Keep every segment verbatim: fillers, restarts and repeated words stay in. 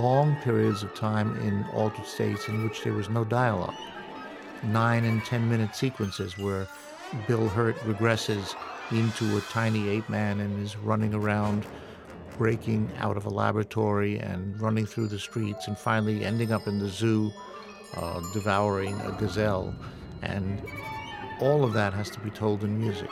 long periods of time in altered states in which there was no dialogue. Nine and ten minute sequences where Bill Hurt regresses into a tiny ape man and is running around, breaking out of a laboratory and running through the streets and finally ending up in the zoo, uh, devouring a gazelle. And all of that has to be told in music.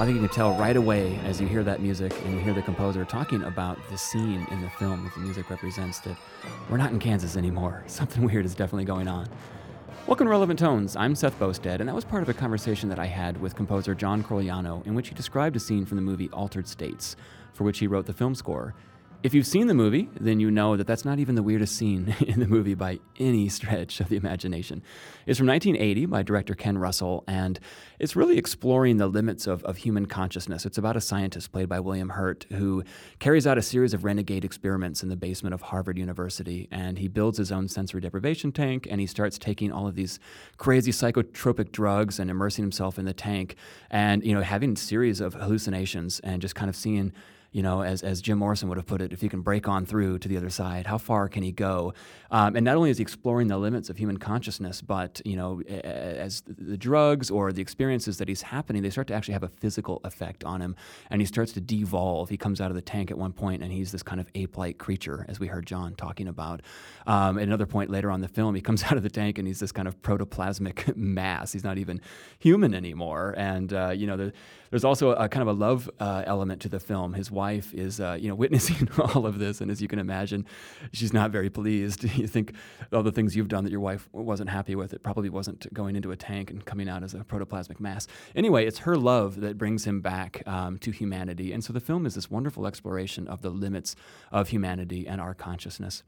I think you can tell right away as you hear that music and you hear the composer talking about the scene in the film that the music represents that we're not in Kansas anymore. Something weird is definitely going on. Welcome to Relevant Tones. I'm Seth Bosted, and that was part of a conversation that I had with composer John Corigliano in which he described a scene from the movie Altered States, for which he wrote the film score. If you've seen the movie, then you know that that's not even the weirdest scene in the movie by any stretch of the imagination. It's from nineteen eighty by director Ken Russell, and it's really exploring the limits of, of human consciousness. It's about a scientist played by William Hurt who carries out a series of renegade experiments in the basement of Harvard University, and he builds his own sensory deprivation tank, and he starts taking all of these crazy psychotropic drugs and immersing himself in the tank and, you know, having a series of hallucinations and just kind of seeing, you know, as as Jim Morrison would have put it, if he can break on through to the other side, how far can he go? Um, and not only is he exploring the limits of human consciousness, but, you know, as the drugs or the experiences that he's happening, they start to actually have a physical effect on him. And he starts to devolve. He comes out of the tank at one point, and he's this kind of ape-like creature, as we heard John talking about. Um, at another point later on in the film, he comes out of the tank, and he's this kind of protoplasmic mass. He's not even human anymore. And, uh, you know, the, there's also a kind of a love uh, element to the film. His wife is, uh, you know, witnessing all of this, and as you can imagine, she's not very pleased. You think all the things you've done that your wife wasn't happy with, it probably wasn't going into a tank and coming out as a protoplasmic mass. Anyway, it's her love that brings him back um, to humanity, and so the film is this wonderful exploration of the limits of humanity and our consciousness.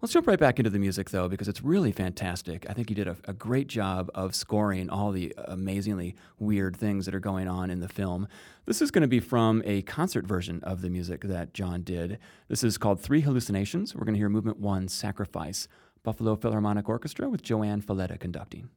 Let's jump right back into the music, though, because it's really fantastic. I think you did a, a great job of scoring all the amazingly weird things that are going on in the film. This is going to be from a concert version of the music that John did. This is called Three Hallucinations. We're going to hear Movement One, Sacrifice, Buffalo Philharmonic Orchestra with Joanne Folletta conducting.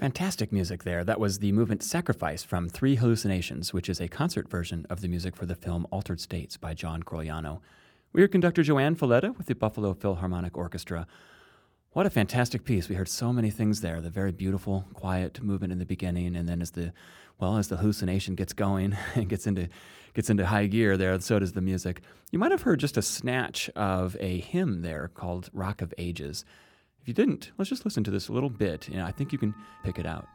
Fantastic music there. That was the movement Sacrifice from Three Hallucinations, which is a concert version of the music for the film Altered States by John Corigliano. We heard conductor Joanne Folletta with the Buffalo Philharmonic Orchestra. What a fantastic piece. We heard so many things there. The very beautiful, quiet movement in the beginning, and then as the, well, as the hallucination gets going and gets into gets into high gear there, so does the music. You might have heard just a snatch of a hymn there called Rock of Ages. If you didn't, let's just listen to this a little bit, and I think you can pick it out.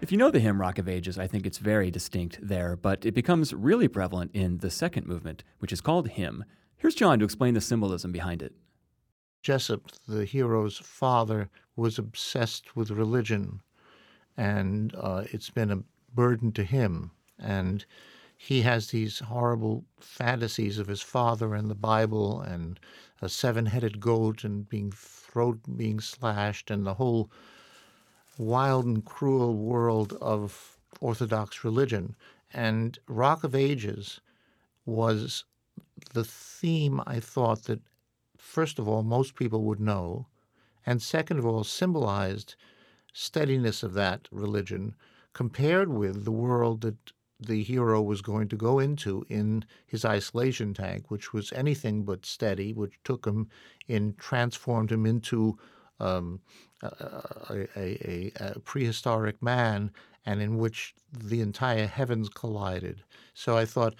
If you know the hymn Rock of Ages, I think it's very distinct there, but it becomes really prevalent in the second movement, which is called Hymn. Here's John to explain the symbolism behind it. Jessup, the hero's father, was obsessed with religion, and uh, it's been a burden to him. And he has these horrible fantasies of his father and the Bible and a seven-headed goat and being throat being slashed and the whole wild and cruel world of Orthodox religion. And Rock of Ages was the theme, I thought, that first of all, most people would know, and second of all, symbolized steadiness of that religion compared with the world that the hero was going to go into in his isolation tank, which was anything but steady, which took him and transformed him into Um, a, a, a, a prehistoric man, and in which the entire heavens collided. So I thought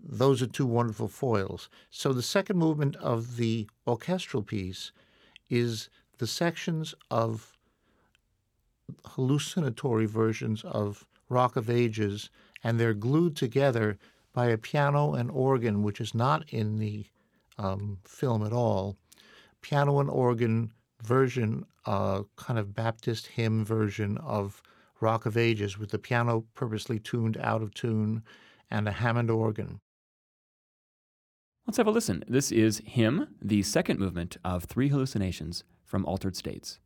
those are two wonderful foils. So the second movement of the orchestral piece is the sections of hallucinatory versions of Rock of Ages, and they're glued together by a piano and organ, which is not in the um, film at all. Piano and organ version, uh, kind of Baptist hymn version of Rock of Ages, with the piano purposely tuned out of tune and a Hammond organ. Let's have a listen. This is Hymn, the second movement of Three Hallucinations from Altered States.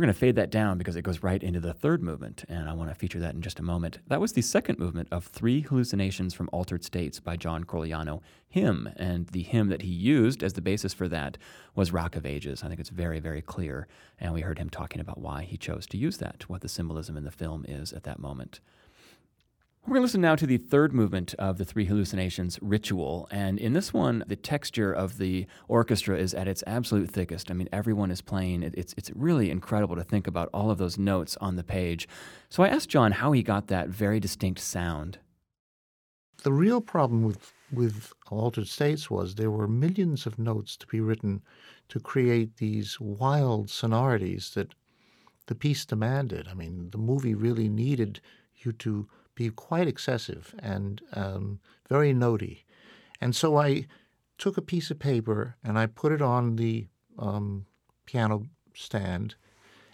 We're going to fade that down because it goes right into the third movement, and I want to feature that in just a moment. That was the second movement of Three Hallucinations from Altered States by John Corigliano, hymn, and the hymn that he used as the basis for that was Rock of Ages. I think it's very, very clear, and we heard him talking about why he chose to use that, what the symbolism in the film is at that moment. We're going to listen now to the third movement of the Three Hallucinations, Ritual. And in this one, the texture of the orchestra is at its absolute thickest. I mean, everyone is playing. It's it's really incredible to think about all of those notes on the page. So I asked John how he got that very distinct sound. The real problem with, with Altered States was there were millions of notes to be written to create these wild sonorities that the piece demanded. I mean, the movie really needed you to be quite excessive and um, very notey. And so I took a piece of paper and I put it on the um, piano stand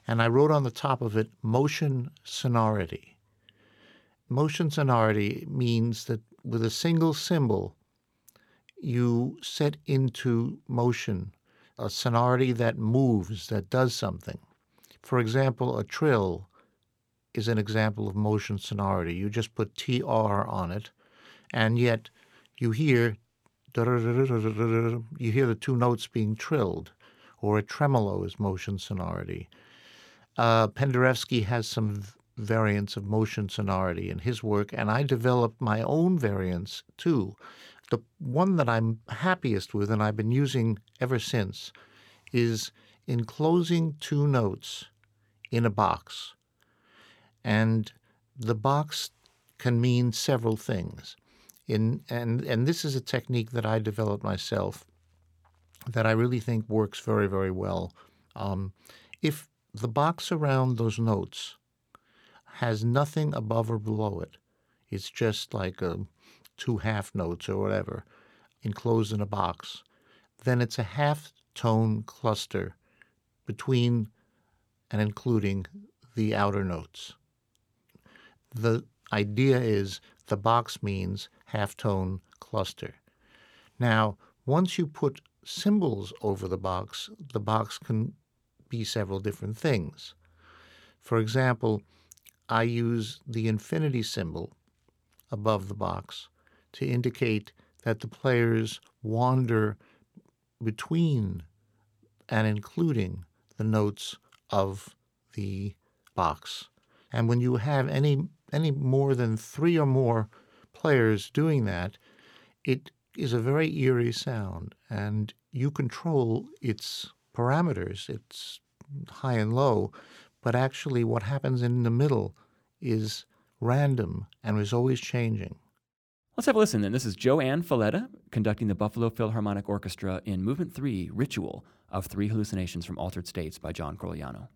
and I wrote on the top of it, motion sonority. Motion sonority means that with a single symbol, you set into motion a sonority that moves, that does something. For example, a trill is an example of motion sonority. You just put T R on it, and yet you hear you hear the two notes being trilled, or a tremolo is motion sonority. Uh, Penderecki has some variants of motion sonority in his work, and I developed my own variants too. The one that I'm happiest with, and I've been using ever since, is enclosing two notes in a box. And the box can mean several things. In, and, and this is a technique that I developed myself that I really think works very, very well. Um, if the box around those notes has nothing above or below it, it's just like a, two half notes or whatever enclosed in a box, then it's a half-tone cluster between and including the outer notes. The idea is the box means halftone cluster. Now, once you put symbols over the box, the box can be several different things. For example, I use the infinity symbol above the box to indicate that the players wander between and including the notes of the box. And when you have any any more than three or more players doing that, it is a very eerie sound, and you control its parameters, its high and low, but actually what happens in the middle is random and is always changing. Let's have a listen then. This is Joanne Folletta conducting the Buffalo Philharmonic Orchestra in Movement three, Ritual, of Three Hallucinations from Altered States by John Corigliano.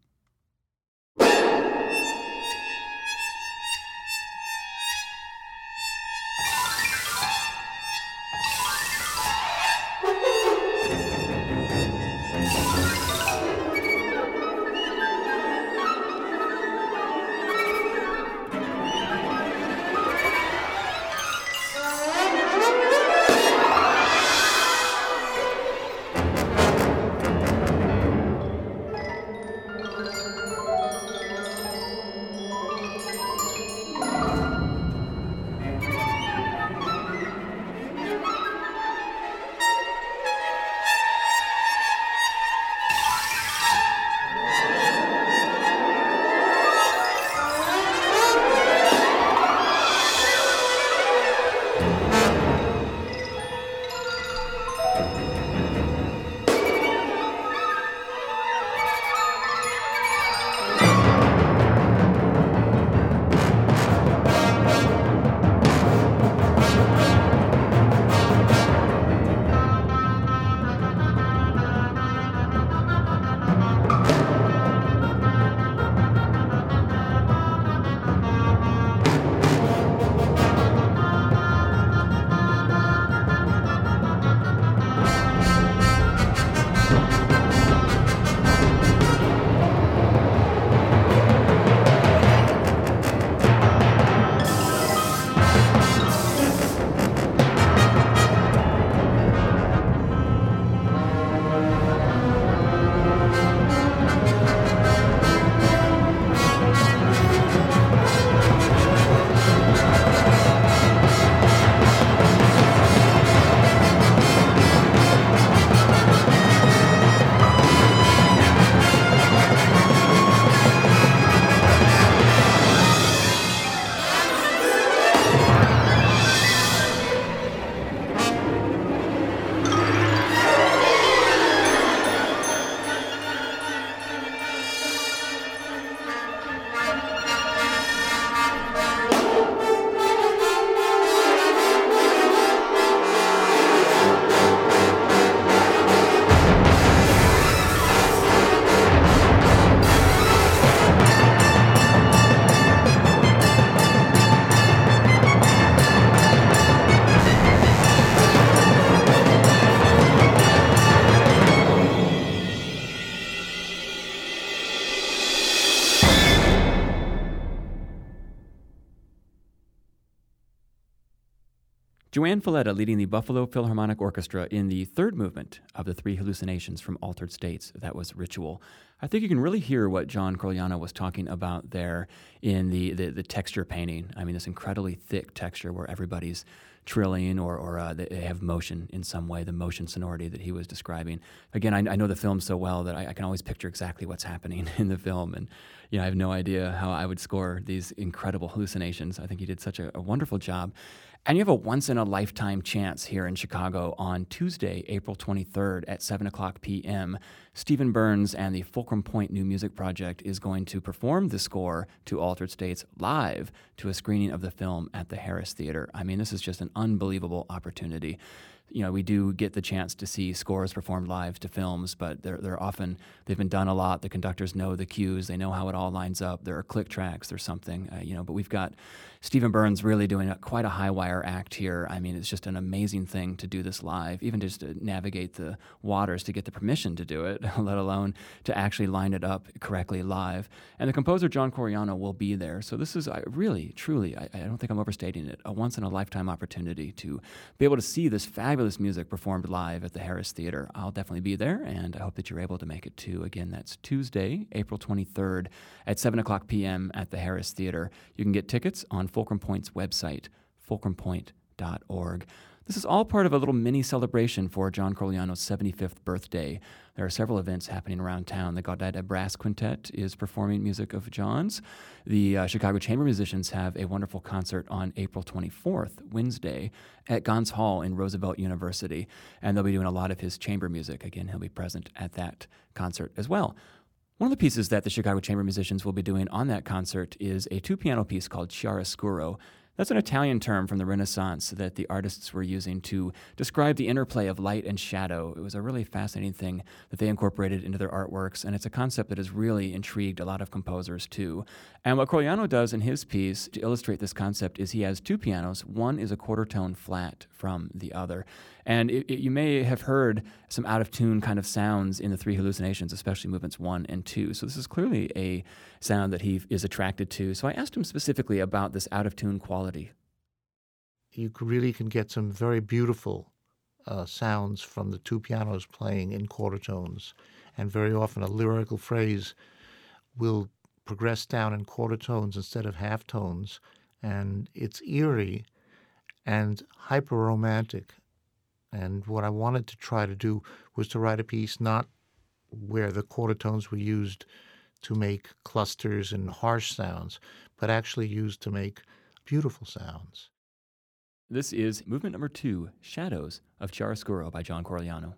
Joanne Folletta leading the Buffalo Philharmonic Orchestra in the third movement of the Three Hallucinations from Altered States. That was Ritual. I think you can really hear what John Corigliano was talking about there in the, the, the texture painting. I mean, this incredibly thick texture where everybody's trilling or, or uh, they have motion in some way, the motion sonority that he was describing. Again, I, I know the film so well that I, I can always picture exactly what's happening in the film. And, you know, I have no idea how I would score these incredible hallucinations. I think he did such a, a wonderful job. And you have a once-in-a-lifetime chance here in Chicago on Tuesday, April twenty-third at seven o'clock p.m. Stephen Burns and the Fulcrum Point New Music Project is going to perform the score to Altered States live to a screening of the film at the Harris Theater. I mean, this is just an unbelievable opportunity. You know, we do get the chance to see scores performed live to films, but they're they're often, they've been done a lot. The conductors know the cues. They know how it all lines up. There are click tracks. There's something, uh, you know, but we've got Stephen Burns really doing a, quite a high-wire act here. I mean, it's just an amazing thing to do this live, even just to navigate the waters to get the permission to do it, let alone to actually line it up correctly live. And the composer, John Corigliano, will be there. So this is I, really, truly, I, I don't think I'm overstating it, a once-in-a-lifetime opportunity to be able to see this fabulous music performed live at the Harris Theater. I'll definitely be there, and I hope that you're able to make it too. Again, that's Tuesday, April twenty-third at seven o'clock p.m. at the Harris Theater. You can get tickets on Fulcrum Point's website, fulcrum point dot org. This is all part of a little mini celebration for John Corigliano's seventy-fifth birthday. There are several events happening around town. The Gaudete Brass Quintet is performing music of John's. The uh, Chicago Chamber Musicians have a wonderful concert on April twenty-fourth, Wednesday, at Ganz Hall in Roosevelt University. And they'll be doing a lot of his chamber music. Again, he'll be present at that concert as well. One of the pieces that the Chicago Chamber Musicians will be doing on that concert is a two-piano piece called Chiaroscuro. That's an Italian term from the Renaissance that the artists were using to describe the interplay of light and shadow. It was a really fascinating thing that they incorporated into their artworks, and it's a concept that has really intrigued a lot of composers too. And what Corigliano does in his piece to illustrate this concept is he has two pianos. One is a quarter tone flat from the other. And it, it, you may have heard some out-of-tune kind of sounds in the Three Hallucinations, especially movements one and two. So this is clearly a sound that he is attracted to. So I asked him specifically about this out-of-tune quality. You really can get some very beautiful uh, sounds from the two pianos playing in quarter tones. And very often a lyrical phrase will progress down in quarter tones instead of half tones. And it's eerie and hyper-romantic. And what I wanted to try to do was to write a piece not where the quarter tones were used to make clusters and harsh sounds, but actually used to make beautiful sounds. This is movement number two, Shadows of Chiaroscuro by John Corigliano.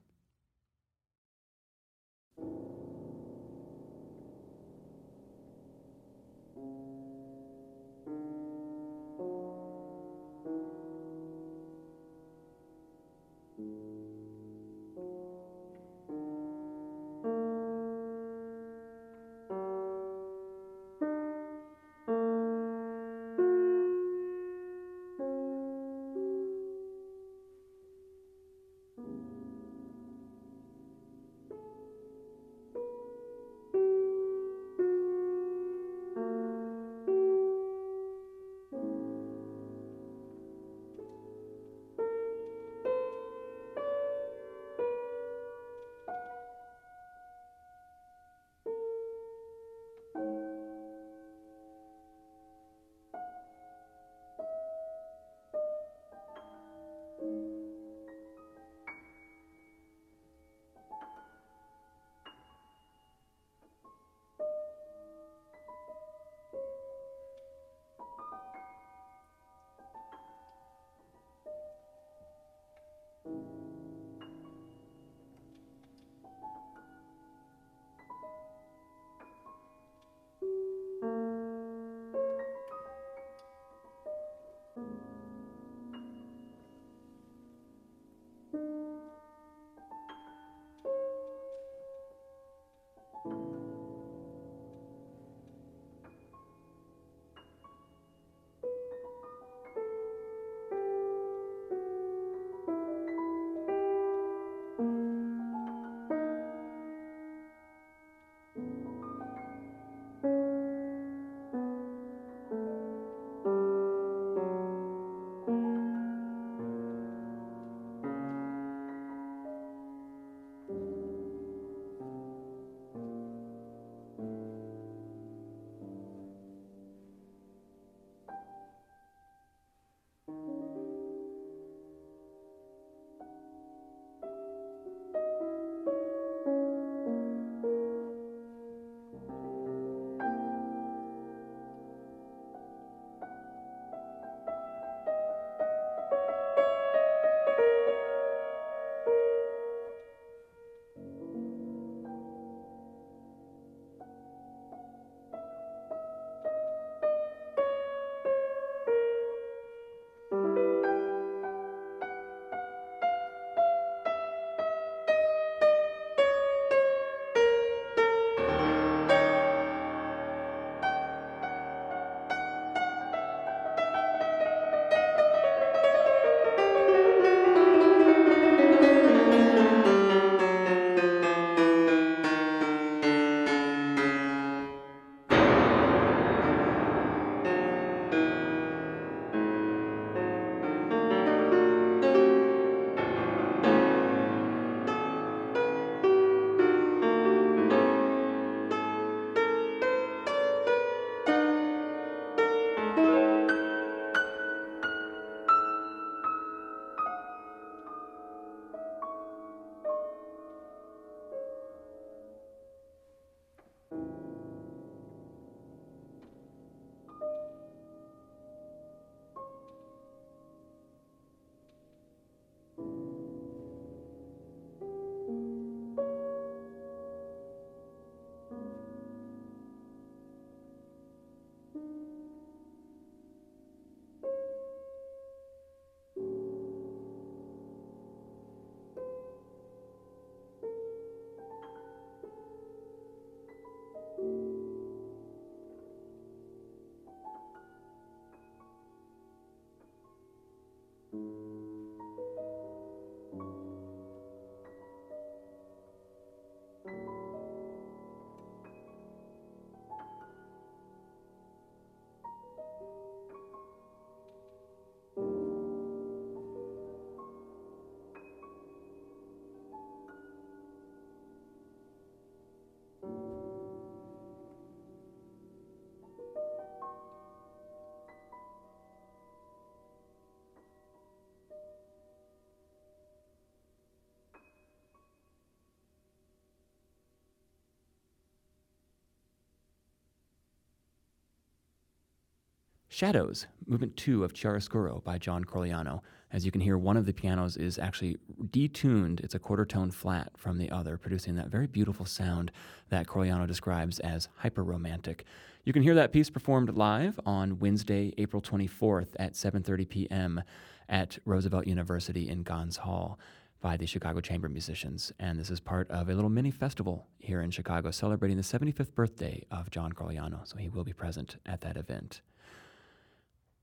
Shadows, Movement two of Chiaroscuro by John Corigliano. As you can hear, one of the pianos is actually detuned. It's a quarter tone flat from the other, producing that very beautiful sound that Corigliano describes as hyper-romantic. You can hear that piece performed live on Wednesday, April twenty-fourth at seven thirty p.m. at Roosevelt University in Ganz Hall by the Chicago Chamber Musicians. And this is part of a little mini festival here in Chicago celebrating the seventy-fifth birthday of John Corigliano, so he will be present at that event.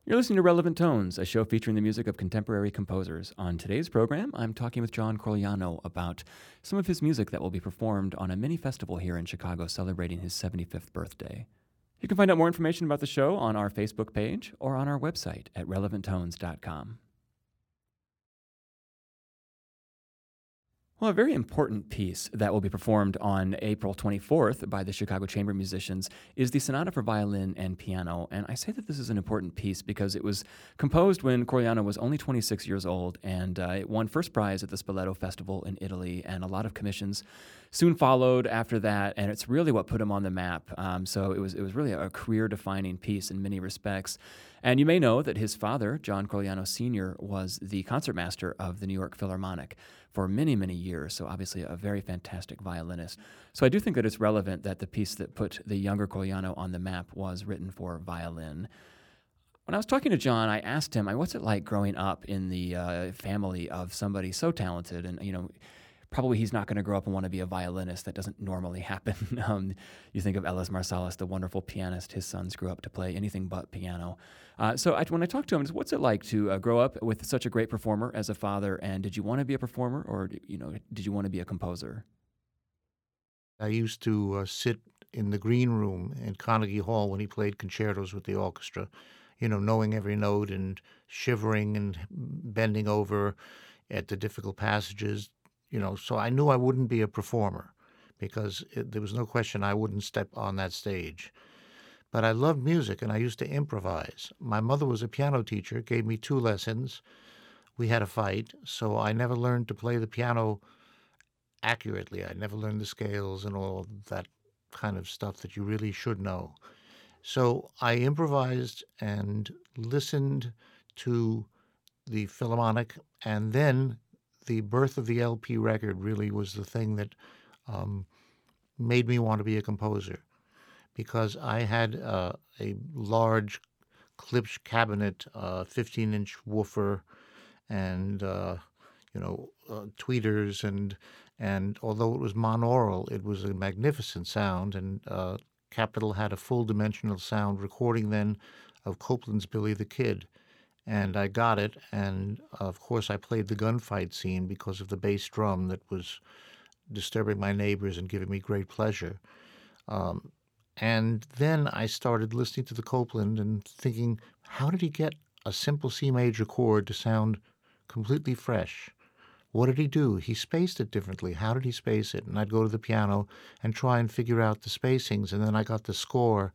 You're listening to Relevant Tones, a show featuring the music of contemporary composers. On today's program, I'm talking with John Corigliano about some of his music that will be performed on a mini festival here in Chicago celebrating his seventy-fifth birthday. You can find out more information about the show on our Facebook page or on our website at relevant tones dot com. Well, a very important piece that will be performed on April twenty-fourth by the Chicago Chamber Musicians is the Sonata for Violin and Piano. And I say that this is an important piece because it was composed when Corigliano was only twenty-six years old, and uh, it won first prize at the Spoleto Festival in Italy, and a lot of commissions soon followed after that, and it's really what put him on the map. Um, so it was, it was really a career-defining piece in many respects. And you may know that his father, John Corigliano Senior, was the concertmaster of the New York Philharmonic for many, many years, so obviously a very fantastic violinist. So I do think that it's relevant that the piece that put the younger Corigliano on the map was written for violin. When I was talking to John, I asked him, what's it like growing up in the uh, family of somebody so talented? And, you know, probably he's not going to grow up and want to be a violinist. That doesn't normally happen. um, you think of Ellis Marsalis, the wonderful pianist. His sons grew up to play anything but piano. Uh, so I, when I talked to him, I said, what's it like to uh, grow up with such a great performer as a father? And did you want to be a performer, or you know, did you want to be a composer? I used to uh, sit in the green room in Carnegie Hall when he played concertos with the orchestra, you know, knowing every note and shivering and bending over at the difficult passages. You know, so I knew I wouldn't be a performer because it, there was no question I wouldn't step on that stage. But I loved music, and I used to improvise. My mother was a piano teacher, gave me two lessons. We had a fight, so I never learned to play the piano accurately. I never learned the scales and all that kind of stuff that you really should know. So I improvised and listened to the Philharmonic, and then the birth of the L P record really was the thing that um, made me want to be a composer, because I had uh, a large Klipsch cabinet, uh, fifteen-inch woofer, and uh, you know uh, tweeters, and and although it was monaural, it was a magnificent sound. And uh, Capitol had a full-dimensional sound recording then of Copland's Billy the Kid. And I got it, and of course I played the gunfight scene because of the bass drum that was disturbing my neighbors and giving me great pleasure. Um, and then I started listening to the Copland and thinking, how did he get a simple C major chord to sound completely fresh? What did he do? He spaced it differently. How did he space it? And I'd go to the piano and try and figure out the spacings, and then I got the score.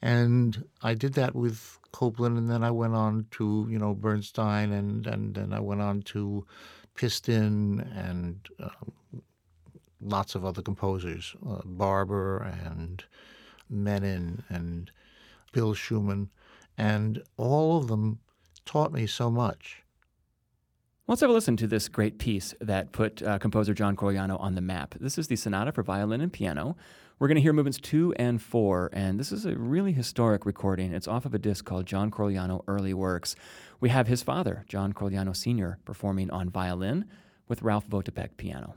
And I did that with Copland, and then I went on to, you know, Bernstein, and and then I went on to Piston and uh, lots of other composers, uh, Barber and Menin and Bill Schumann, and all of them taught me so much. Let's have a listen to this great piece that put uh, composer John Corigliano on the map. This is the Sonata for Violin and Piano. We're going to hear movements two and four, and this is a really historic recording. It's off of a disc called John Corigliano Early Works. We have his father, John Corigliano Senior, performing on violin with Ralph Votapek piano.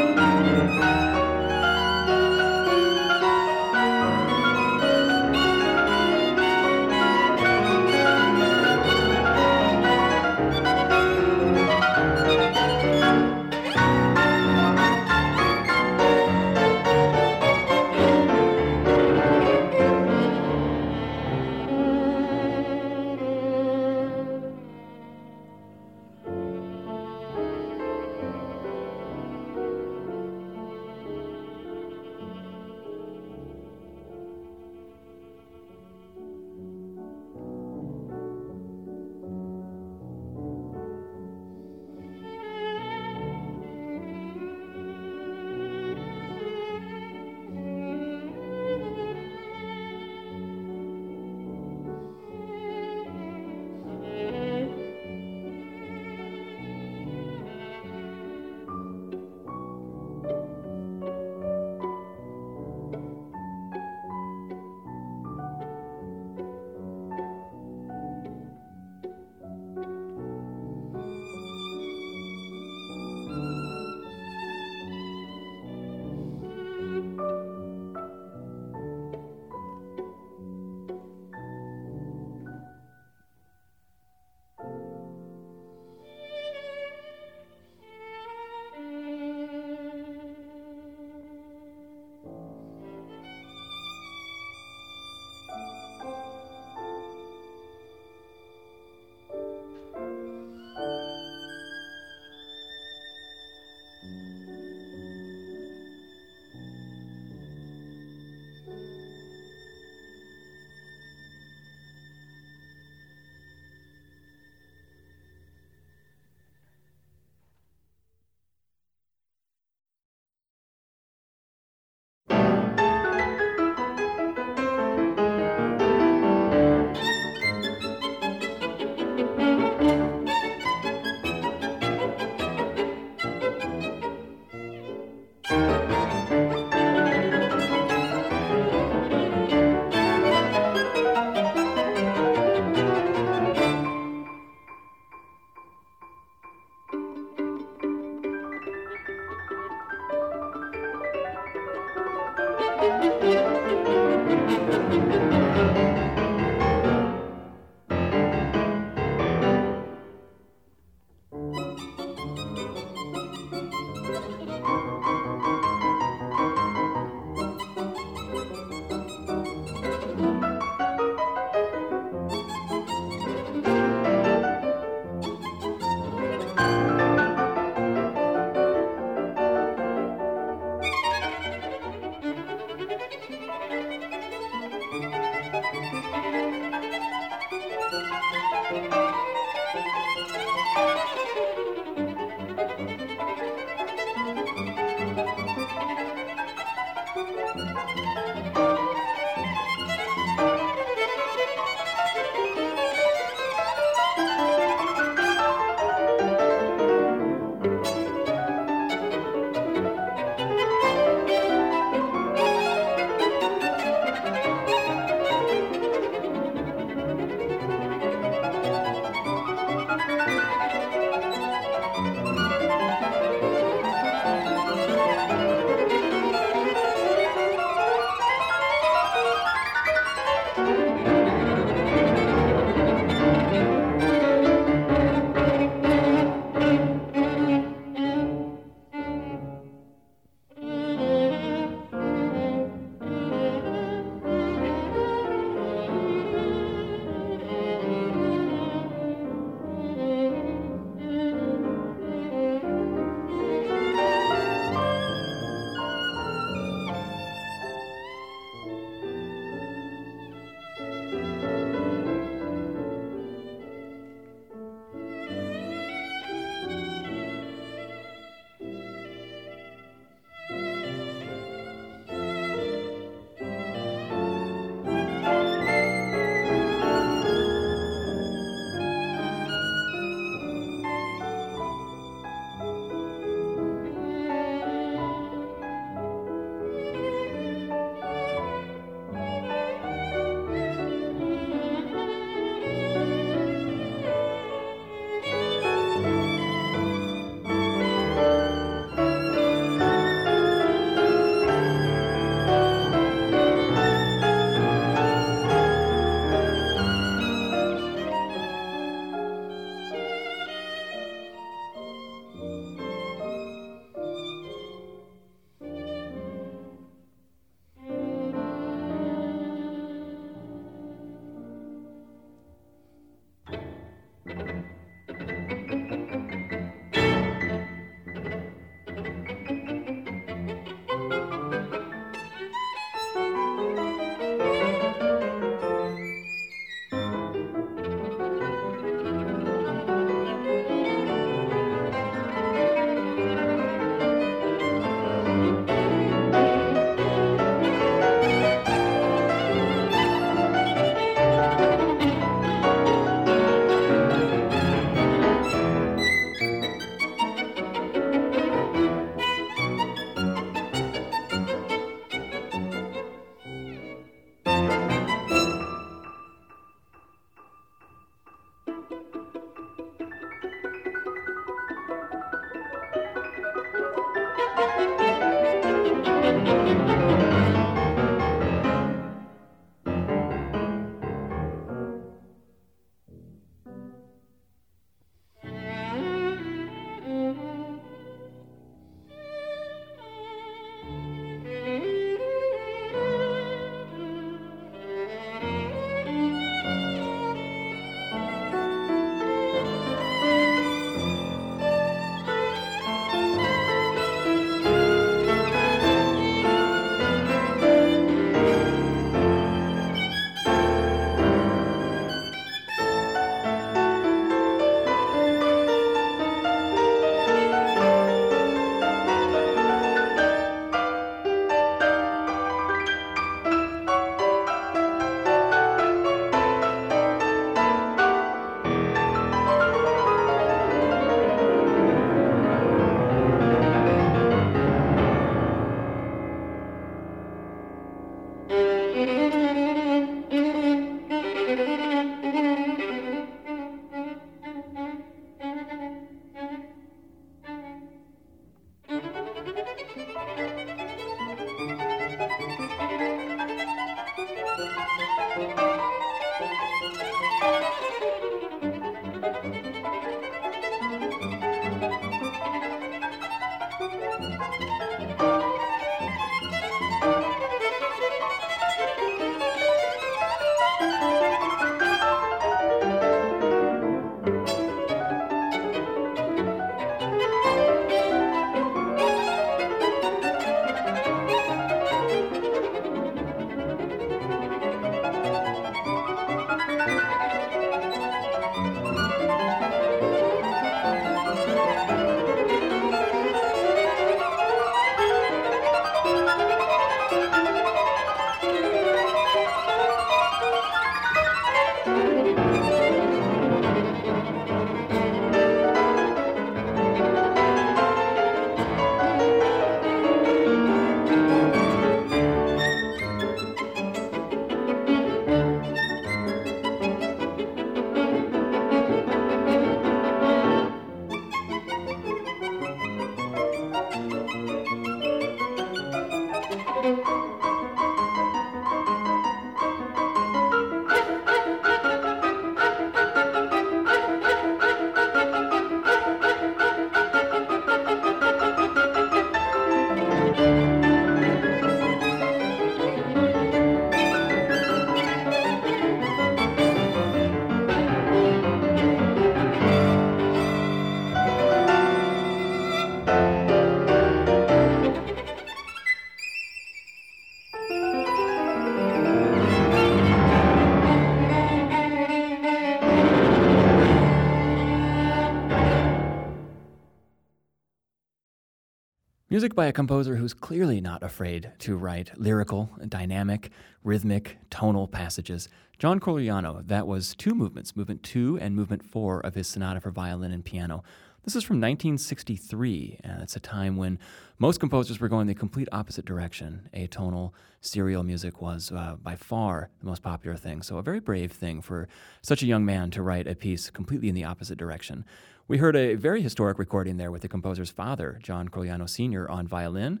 Music by a composer who's clearly not afraid to write lyrical, dynamic, rhythmic, tonal passages. John Corigliano, that was two movements, Movement two and Movement four of his Sonata for Violin and Piano. This is from nineteen sixty-three, and it's a time when most composers were going the complete opposite direction. Atonal, serial music was uh, by far the most popular thing, so a very brave thing for such a young man to write a piece completely in the opposite direction. We heard a very historic recording there with the composer's father, John Corigliano Senior, on violin,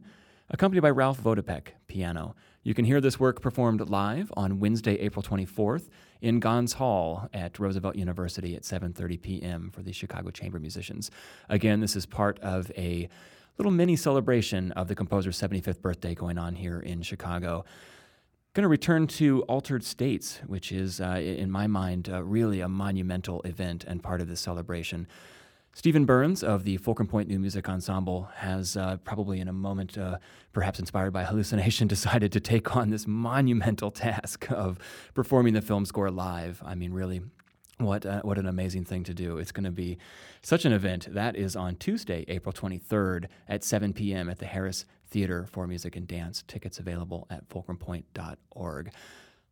accompanied by Ralph Votapek, piano. You can hear this work performed live on Wednesday, April twenty-fourth in Ganz Hall at Roosevelt University at seven thirty p.m. for the Chicago Chamber Musicians. Again, this is part of a little mini celebration of the composer's seventy-fifth birthday going on here in Chicago. Going to return to Altered States, which is, uh, in my mind, uh, really a monumental event and part of this celebration. Stephen Burns of the Fulcrum Point New Music Ensemble has uh, probably in a moment, uh, perhaps inspired by hallucination, decided to take on this monumental task of performing the film score live. I mean, really, what uh, what an amazing thing to do. It's going to be such an event. That is on Tuesday, April twenty-third at seven p.m. at the Harris Theater for Music and Dance. Tickets available at fulcrum point dot org.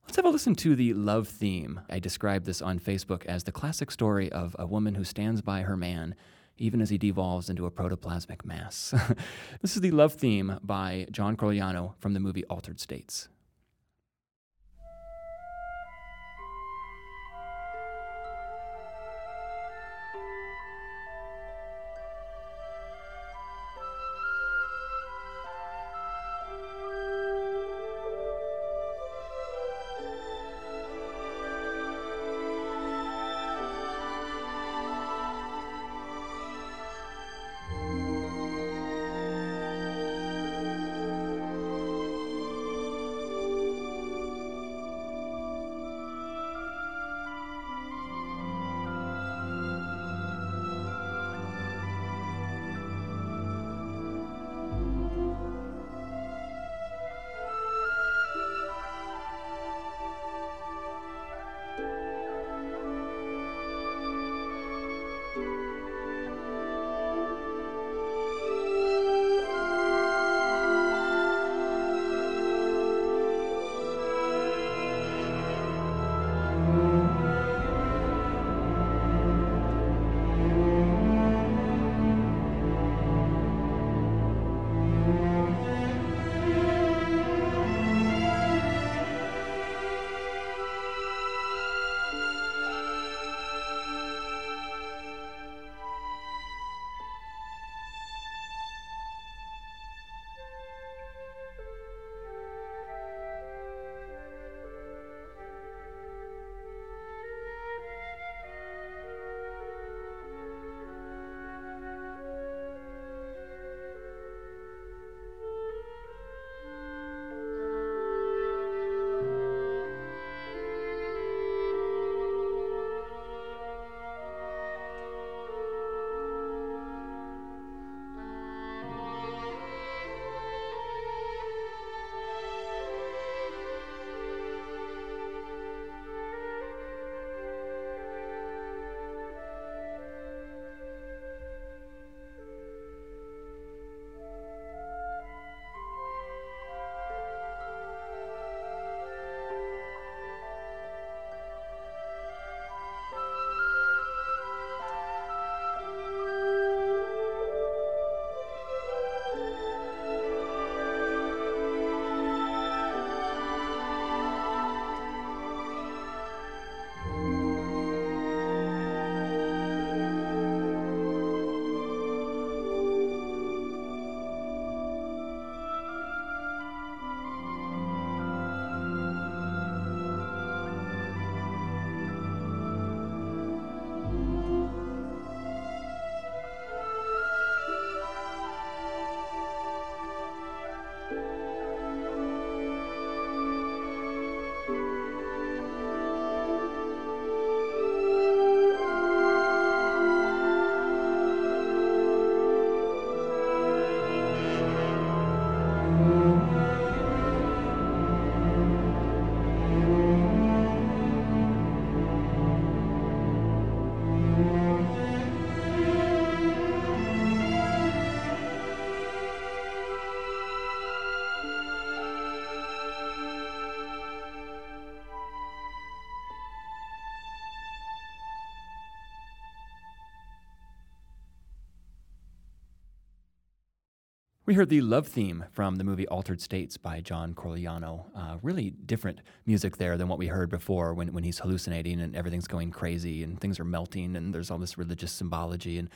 Let's have a listen to the love theme. I described this on Facebook as the classic story of a woman who stands by her man, even as he devolves into a protoplasmic mass. This is the love theme by John Corigliano from the movie Altered States. We heard the love theme from the movie Altered States by John Corigliano. Uh, really different music there than what we heard before when, when he's hallucinating and everything's going crazy and things are melting and there's all this religious symbology and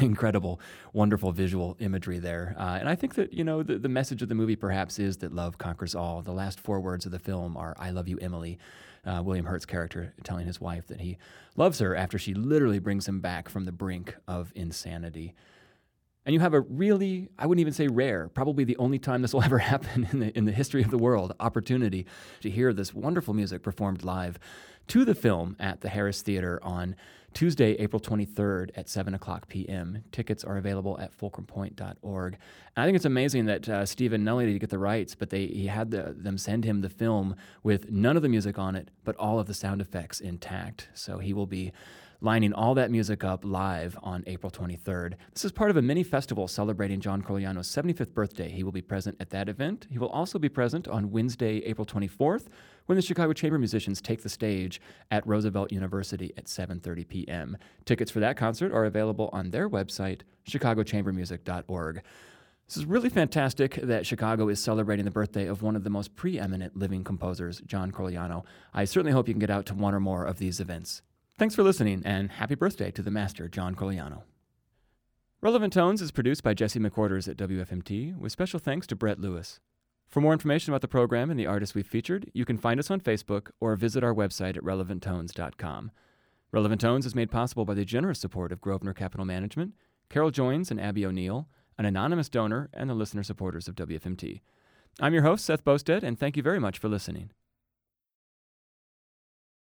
incredible, wonderful visual imagery there. Uh, and I think that, you know, the, the message of the movie perhaps is that love conquers all. The last four words of the film are, "I love you, Emily." Uh, William Hurt's character telling his wife that he loves her after she literally brings him back from the brink of insanity. And you have a really, I wouldn't even say rare, probably the only time this will ever happen in the in the history of the world, opportunity to hear this wonderful music performed live to the film at the Harris Theater on Tuesday, April twenty-third at seven o'clock p.m. Tickets are available at fulcrum point dot org. And I think it's amazing that uh, Stephen, not only did he get the rights, but they he had the, them send him the film with none of the music on it, but all of the sound effects intact. So he will be lining all that music up live on April twenty-third. This is part of a mini festival celebrating John Corigliano's seventy-fifth birthday. He will be present at that event. He will also be present on Wednesday, April twenty-fourth, when the Chicago Chamber Musicians take the stage at Roosevelt University at seven thirty p.m. Tickets for that concert are available on their website, chicago chamber music dot org. This is really fantastic that Chicago is celebrating the birthday of one of the most preeminent living composers, John Corigliano. I certainly hope you can get out to one or more of these events. Thanks for listening, and happy birthday to the master, John Corigliano. Relevant Tones is produced by Jesse McWhorters at W F M T, with special thanks to Brett Lewis. For more information about the program and the artists we've featured, you can find us on Facebook or visit our website at relevant tones dot com. Relevant Tones is made possible by the generous support of Grosvenor Capital Management, Carol Joins and Abby O'Neill, an anonymous donor, and the listener supporters of W F M T. I'm your host, Seth Bosted, and thank you very much for listening.